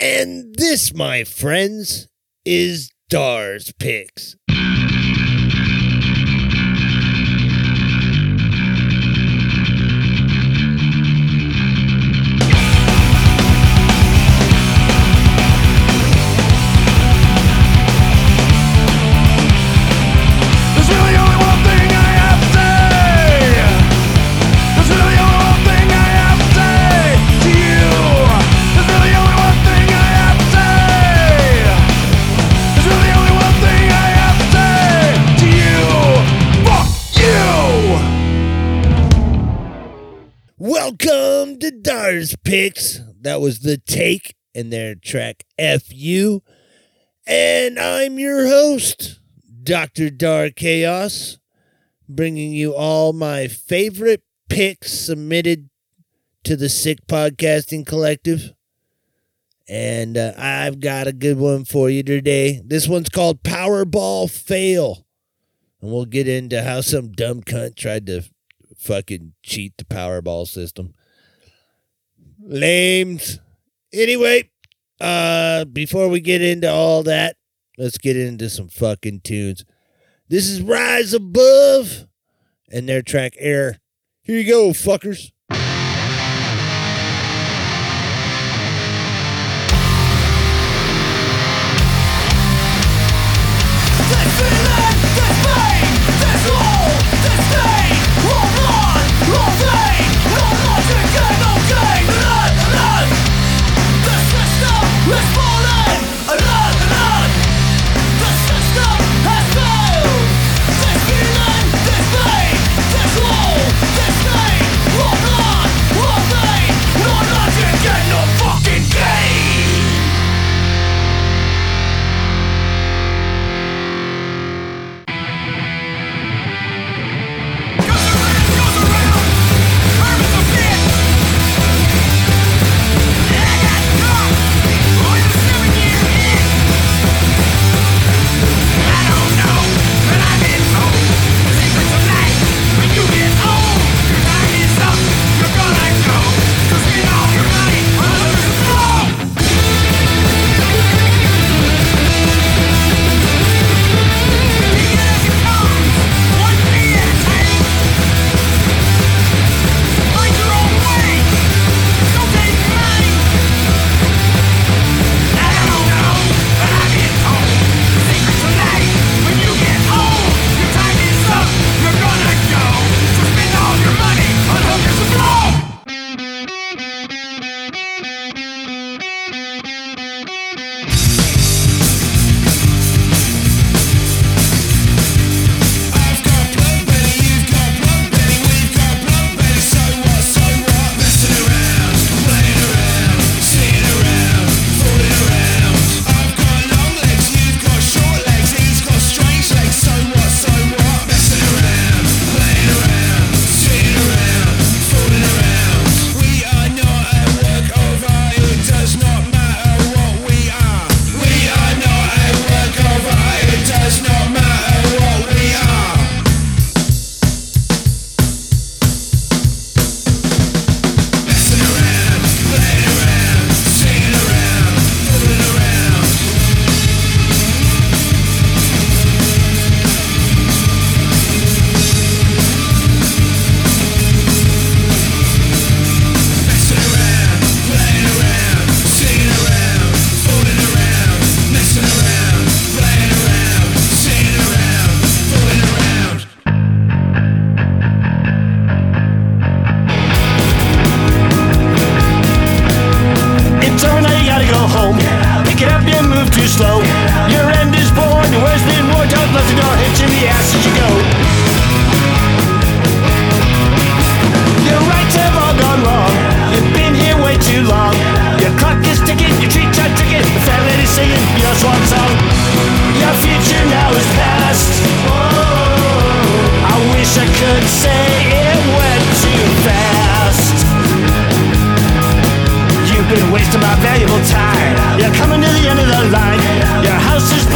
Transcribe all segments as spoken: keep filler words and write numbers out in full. And this, my friends, is Dar's Picks. Welcome to Dar's Picks. That was The Take and their track F U. And I'm your host, Doctor Dark Chaos, bringing you all my favorite picks submitted to the Sick Podcasting Collective. And uh, I've got a good one for you today. This one's called Powerball Fail. And we'll get into how some dumb cunt tried to fucking cheat the Powerball system. Lames. Anyway, uh, before we get into all that, let's get into some fucking tunes. This is Rise Above and their track Error. Here you go, fuckers. Time. You're coming to the end of the line. Your house is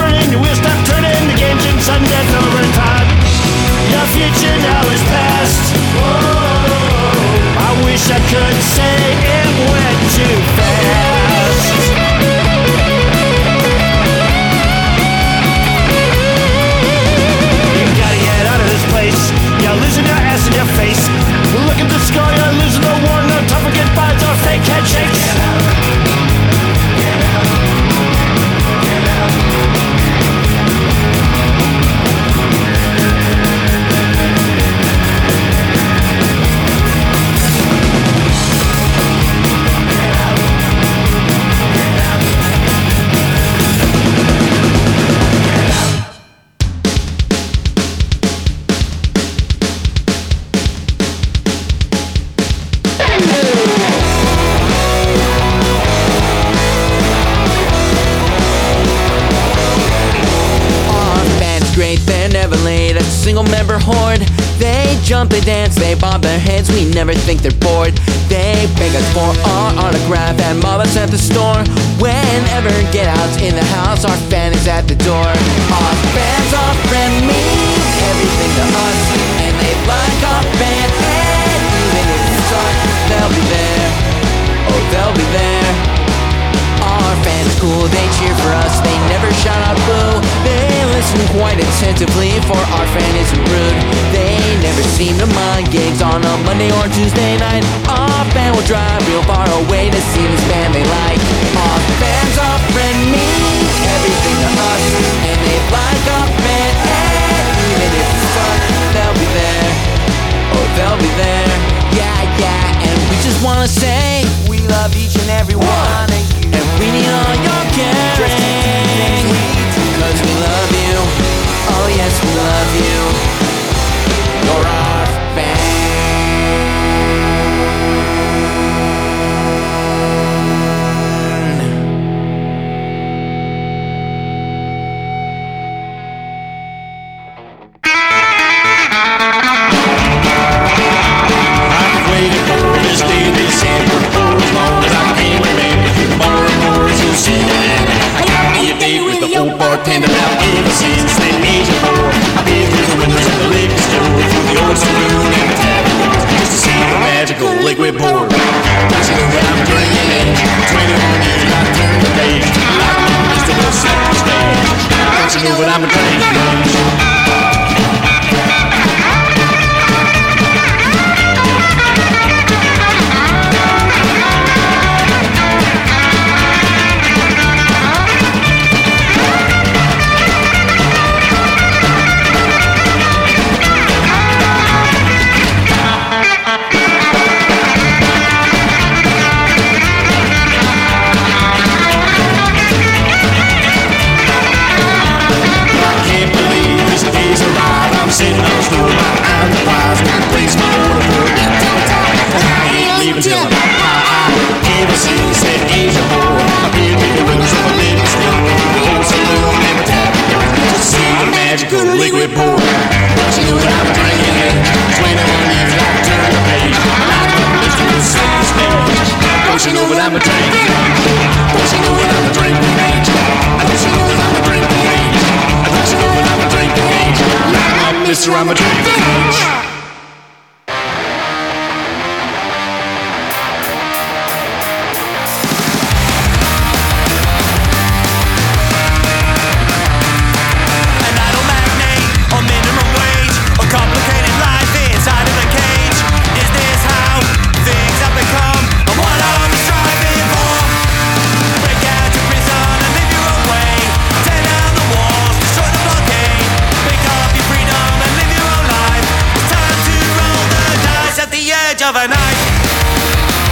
never hoard. They jump and dance, they bob their heads, we never think they're bored. They beg us for our autograph and mob us at the store. Whenever Get Out's in the house, our fan is at the door. Our fans are friendly, everything to us, and they like our band, and even if we suck, they'll be there, oh they'll be there. Our fans are cool, they cheer for us, they never shout out boo. They listen quite attentively, for our fan isn't rude. They never seem to mind gigs on a Monday or Tuesday night. Our fan will drive real far away to see this band they like. Our fans are friendly, everything to us, and they like our band, and even if we suck, they'll be there, oh they'll be there. Yeah, yeah, and we just wanna say, we love each and every one of you, and we need all your caring, cause we love you, oh yes we love you, you're our fan. I've waited for this day, they said for as long as I can remain, more and more as you see. With the old bartender now ever since they need you more. I've been through the windows at the liquor store, through the old saloon and the tavern, just to see the magical liquid pour. That's the way I'm drinking it. Twenty-one years I've turned the page. I'm just a little sick of stage. Don't you know what I'm drinking? Sitting on the floor, my eyes are wise, and place my order for it. And I ain't leaving till I pop my eye. Ever since that age of four, I've been through the windows of a liquor store, the old saloon and the tavern, just to see the magical liquid pour. But you know that I'm drinking it. Twenty-one years I've turned the page. I've been lifting the second stage. Don't you know what I'm a drinking? Don't you know what I'm a drinking? Don't you know what I'm a drinking? Don't you know what I'm a drinking? I'm Mister I'm a drinking. Of a night. Yeah, yeah, yeah.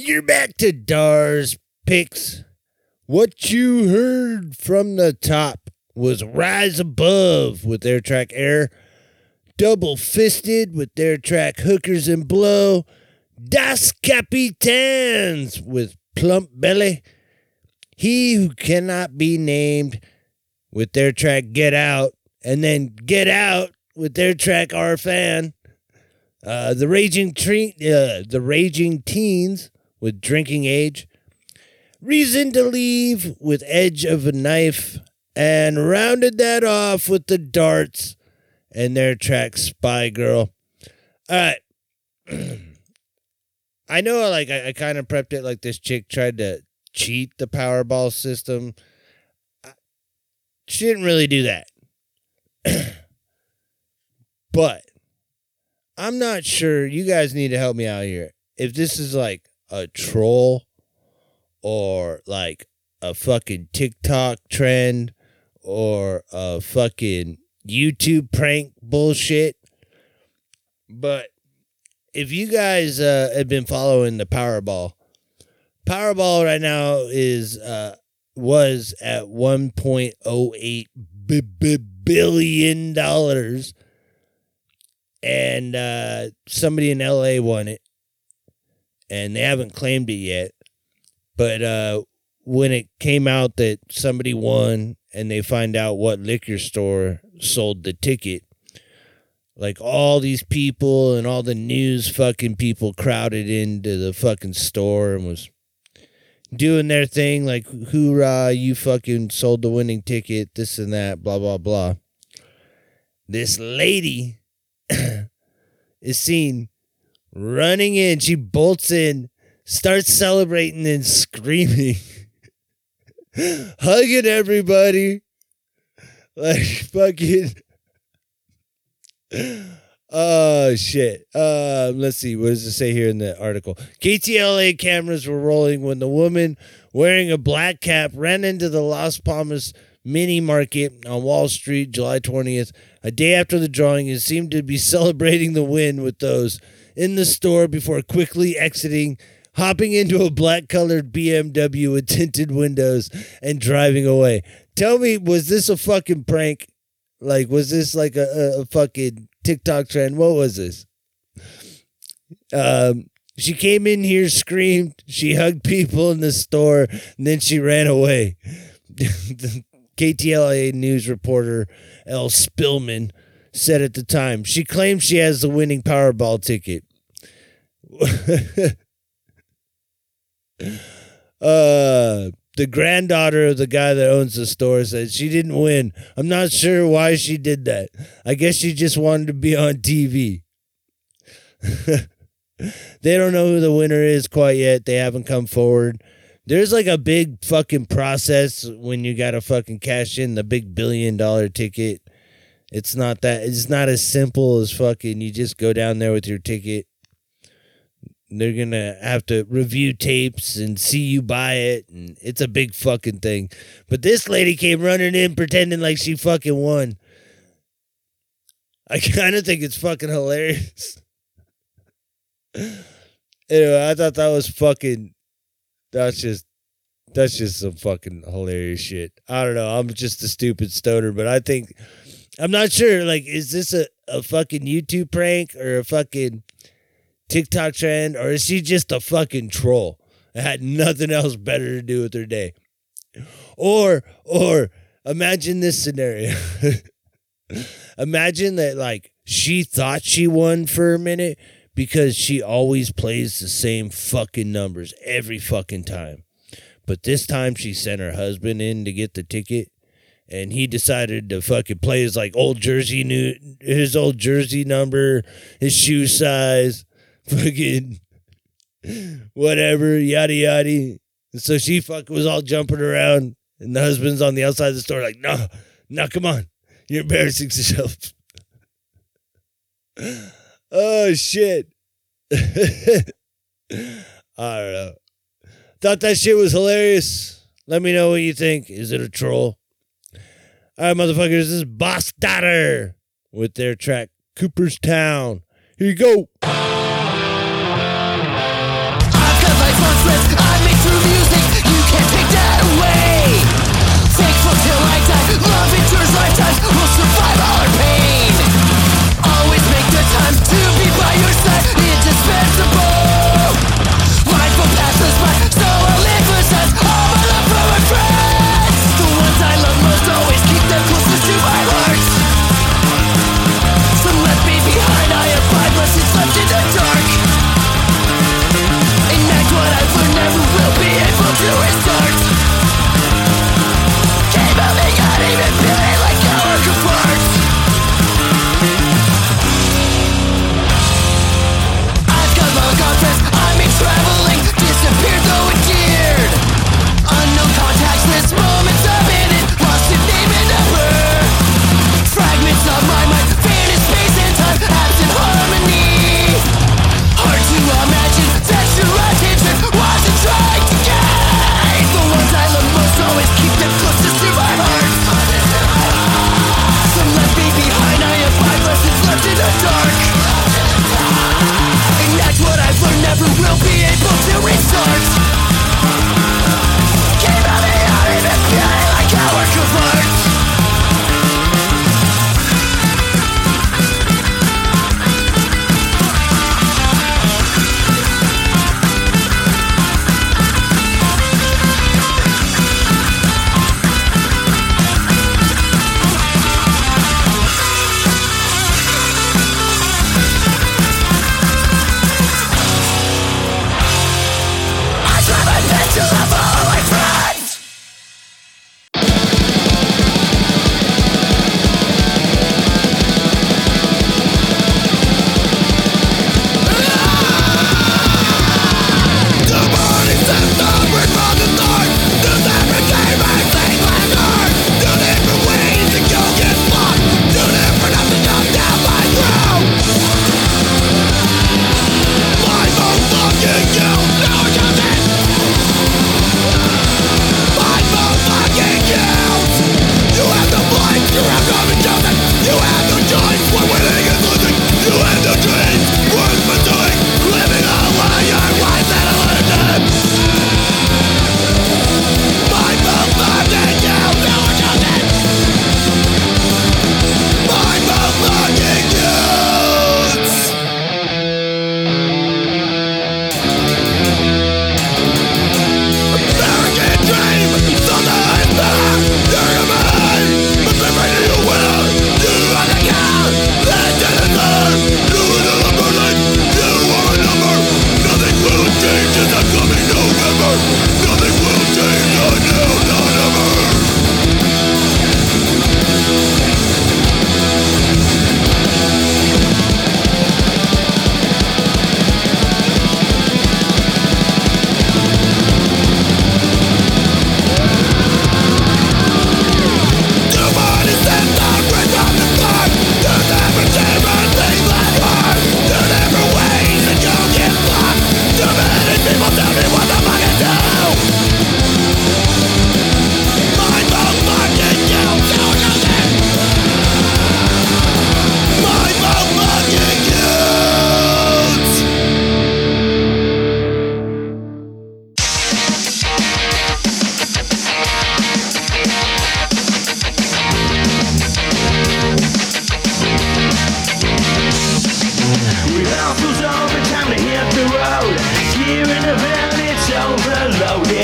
You're back to Dar's Picks. What you heard from the top was Rise Above with their track Error, Double Fisted with their track Hookers and Blow, Das Kapitans with Plump Belly, He Who Cannot Be Named with their track Get Out, and then Get Out with their track Our Fan, uh, the, Raging Tre- uh, the Raging Teens with Drinking Age, Reason To Leave with Edge of a Knife, and rounded that off with the Darts and their track Spy Girl. All right. I know, like, I, I kind of prepped it like this chick tried to cheat the Powerball system. I, she didn't really do that. But I'm not sure. You guys need to help me out here. If this is like a troll or like a fucking TikTok trend or a fucking YouTube prank bullshit. But if you guys uh, have been following the Powerball, Powerball right now is uh, was at one point oh eight billion dollars. And uh, somebody in L A won it. And they haven't claimed it yet. But uh, when it came out that somebody won and they find out what liquor store sold the ticket, like all these people and all the news fucking people crowded into the fucking store and was doing their thing. Like, hoorah, you fucking sold the winning ticket, this and that, blah, blah, blah. This lady is seen running in. She bolts in, starts celebrating and screaming, hugging everybody, like fucking... Oh shit. Uh, let's see. What does it say here in the article? K T L A cameras were rolling when the woman wearing a black cap ran into the Las Palmas mini market on Wall Street July twentieth, a day after the drawing, and seemed to be celebrating the win with those in the store before quickly exiting, hopping into a black colored B M W with tinted windows and driving away. Tell me, was this a fucking prank? Like, was this like a, a fucking TikTok trend? What was this? Um, she came in here, screamed, she hugged people in the store, and then she ran away. The K T L A news reporter Elle Spillman said at the time, she claims she has the winning Powerball ticket. uh... The granddaughter of the guy that owns the store said she didn't win. I'm not sure why she did that. I guess she just wanted to be on T V. They don't know who the winner is quite yet. They haven't come forward. There's like a big fucking process when you got to fucking cash in the big billion dollar ticket. It's not that. It's not as simple as fucking you just go down there with your ticket. They're going to have to review tapes and see you buy it. And it's a big fucking thing. But this lady came running in pretending like she fucking won. I kind of think it's fucking hilarious. Anyway, I thought that was fucking... That's just... That's just some fucking hilarious shit. I don't know. I'm just a stupid stoner, but I think... I'm not sure. Like, is this a, a fucking YouTube prank or a fucking... TikTok trend, or is she just a fucking troll that had nothing else better to do with her day? Or, or imagine this scenario. Imagine that, like, she thought she won for a minute because she always plays the same fucking numbers every fucking time. But this time she sent her husband in to get the ticket, and he decided to fucking play his like old jersey, new his old jersey number, his shoe size. Fucking whatever, yada yada. And so she fucking was all jumping around, and the husband's on the outside of the store, like, no, no, come on, you're embarrassing yourself. Oh shit! I don't know. Thought that shit was hilarious. Let me know what you think. Is it a troll? All right, motherfuckers. This is Boss Daughter with their track "Cooperstown." Here you go. Cause I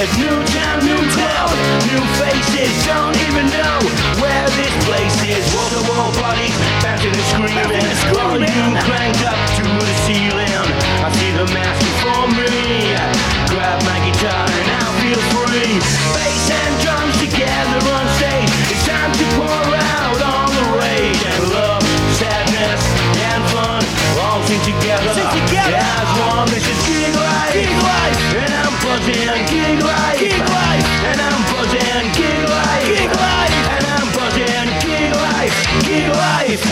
There's new town, new town, new faces. Don't even know where this place is. Wall-to-wall bodies, bouncing and screaming. All of you cranked up to the ceiling. I see the mask before me. Grab my guitar and I'll feel free. Bass and drums together on stage. It's time to pour out all the rage and love, sadness and fun. All sing together, sing together as one. This is gig life, gig life, and I'm buzzing. Gig life, gig life, and I'm buzzing. Gig life, gig life, and I'm buzzing. Gig life, gig life.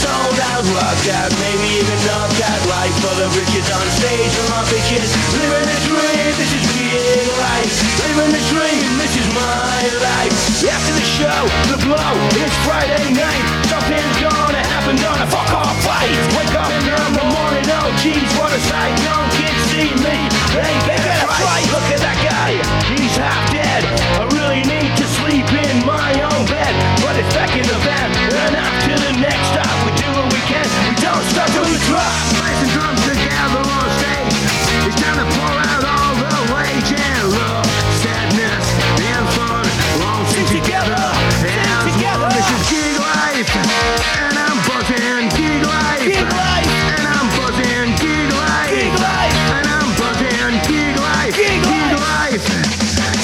Sold out, rocked out, maybe even knocked out. Life for the riches on stage for my bitches. Living a dream, this is gig life. Living a dream, this is my life. After the show, the blow. It's Friday night. Something's gonna happen, gonna fuck off fight. Wake up and I'm the morning, oh jeez, what a sight. No kids see me, they better try. Look at that guy, he's half dead. I really need to sleep in my own bed. But it's back in the van, and up to the next stop. We do what we can, we don't stop till we drop. Bass and drums together on stage. It's time to pour out all the rage and love, sadness and fun. We'll all sing together, and together. This is gig life, and I'm buzzing. Gig life, gig life, and I'm buzzing. Gig life, gig life, and I'm buzzing. Gig life, gig life.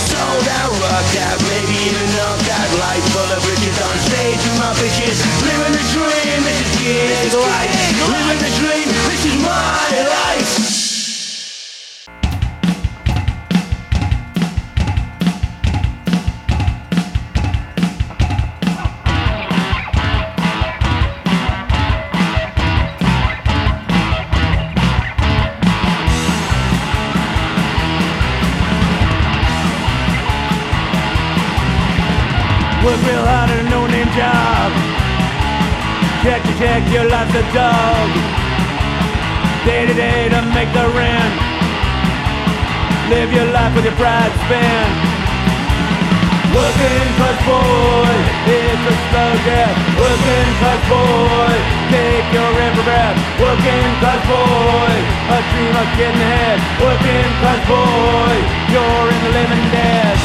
Sold out, rocked out, maybe even knocked out. Life full of riches on stage with my bitches. Living the dream, this is gig life. Living the dream, this is my life. Real hard at a no-name job. Check to check, your life's a dog. Day to day to make the rent. Live your life with your pride spent. Working class boy, it's a slow death. Working class boy, take your every breath. Working class boy, a dream of getting ahead. Working class boy, you're in the living death.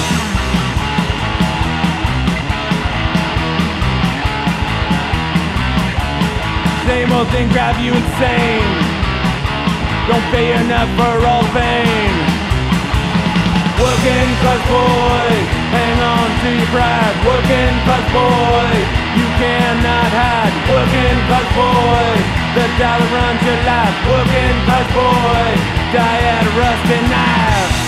Same old thing drive you insane. Don't pay enough for all vain. Working class boy, hang on to your pride. Working class boy, you cannot hide. Working class boy, the dollar runs your life. Working class boy, die at a rusty knife.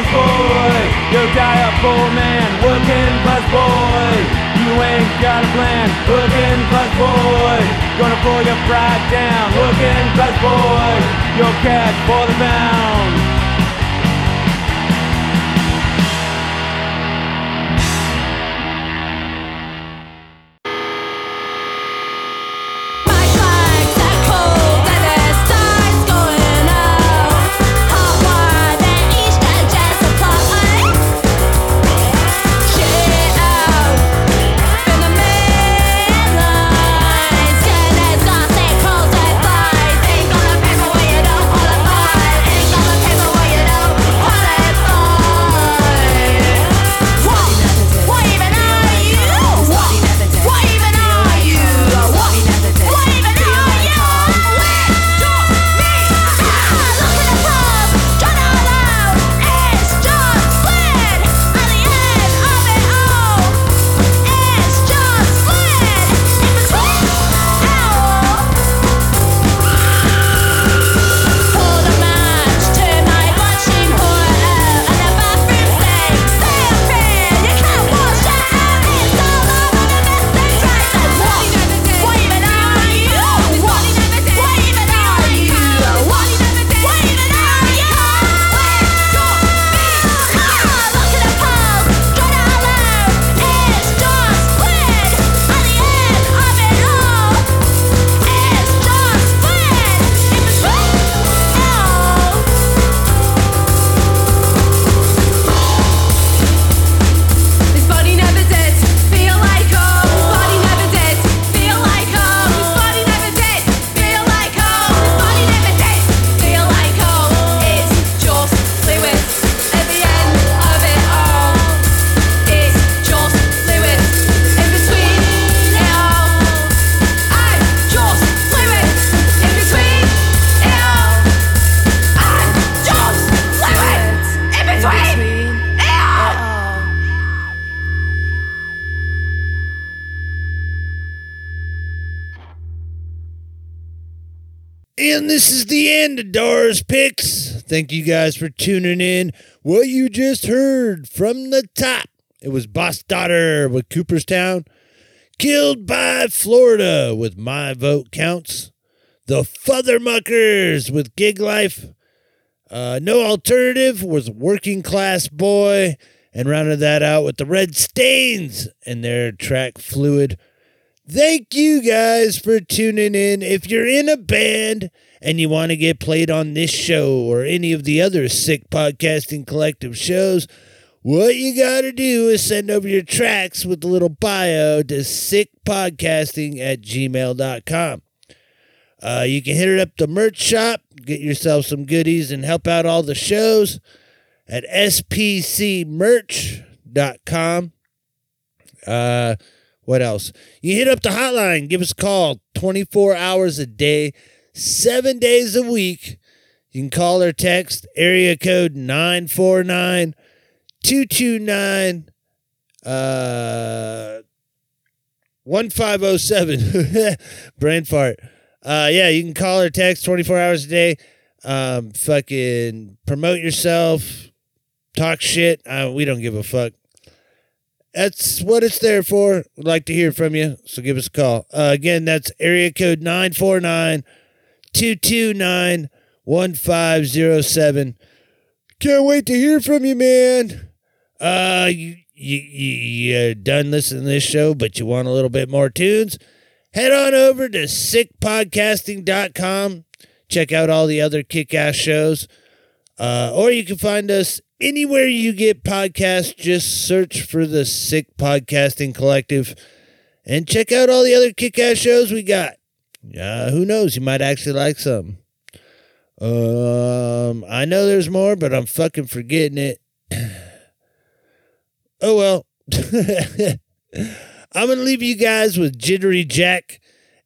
Working class boy, you'll die a poor man. Working class boy, you ain't got a plan. Working class boy, gonna pull your pride down. Working class boy, you'll catch for the mound. Paper And this is the end of Dar's Picks. Thank you guys for tuning in. What you just heard from the top, it was Boss Daughter with Cooperstown, Killed by Florida with My Vote Counts, The Futhermuckers with Gig Life, uh, No Alternative was Working Class Boy, and rounded that out with the Red Stains and their track Fluid. Thank you guys for tuning in. If you're in a band and you want to get played on this show or any of the other Sick Podcasting Collective shows, what you got to do is send over your tracks with the little bio to sick podcasting at gmail dot com. Uh, you can hit it up the merch shop, get yourself some goodies, and help out all the shows at s p c merch dot com. Uh... What else? You hit up the hotline. Give us a call twenty-four hours a day, seven days a week. You can call or text area code nine four nine, two two nine, one five zero seven. Brain fart. Uh, yeah, you can call or text twenty-four hours a day. Um, fucking promote yourself. Talk shit. Uh, we don't give a fuck. That's what it's there for. We'd like to hear from you, so give us a call. Uh, again, that's area code nine four nine, two two nine, one five zero seven. Can't wait to hear from you, man. Uh, you, you, you, you're done listening to this show, but you want a little bit more tunes? Head on over to sick podcasting dot com. Check out all the other kick-ass shows. Uh, or you can find us anywhere you get podcasts. Just search for the Sick Podcasting Collective and check out all the other kick-ass shows we got. Uh, who knows? You might actually like some. Um, I know there's more, but I'm fucking forgetting it. Oh, well. I'm going to leave you guys with Jittery Jack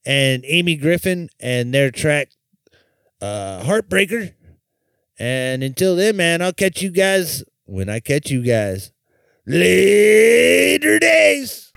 and Amy Griffin and their track uh, Heartbreaker. And until then, man, I'll catch you guys when I catch you guys. Later days!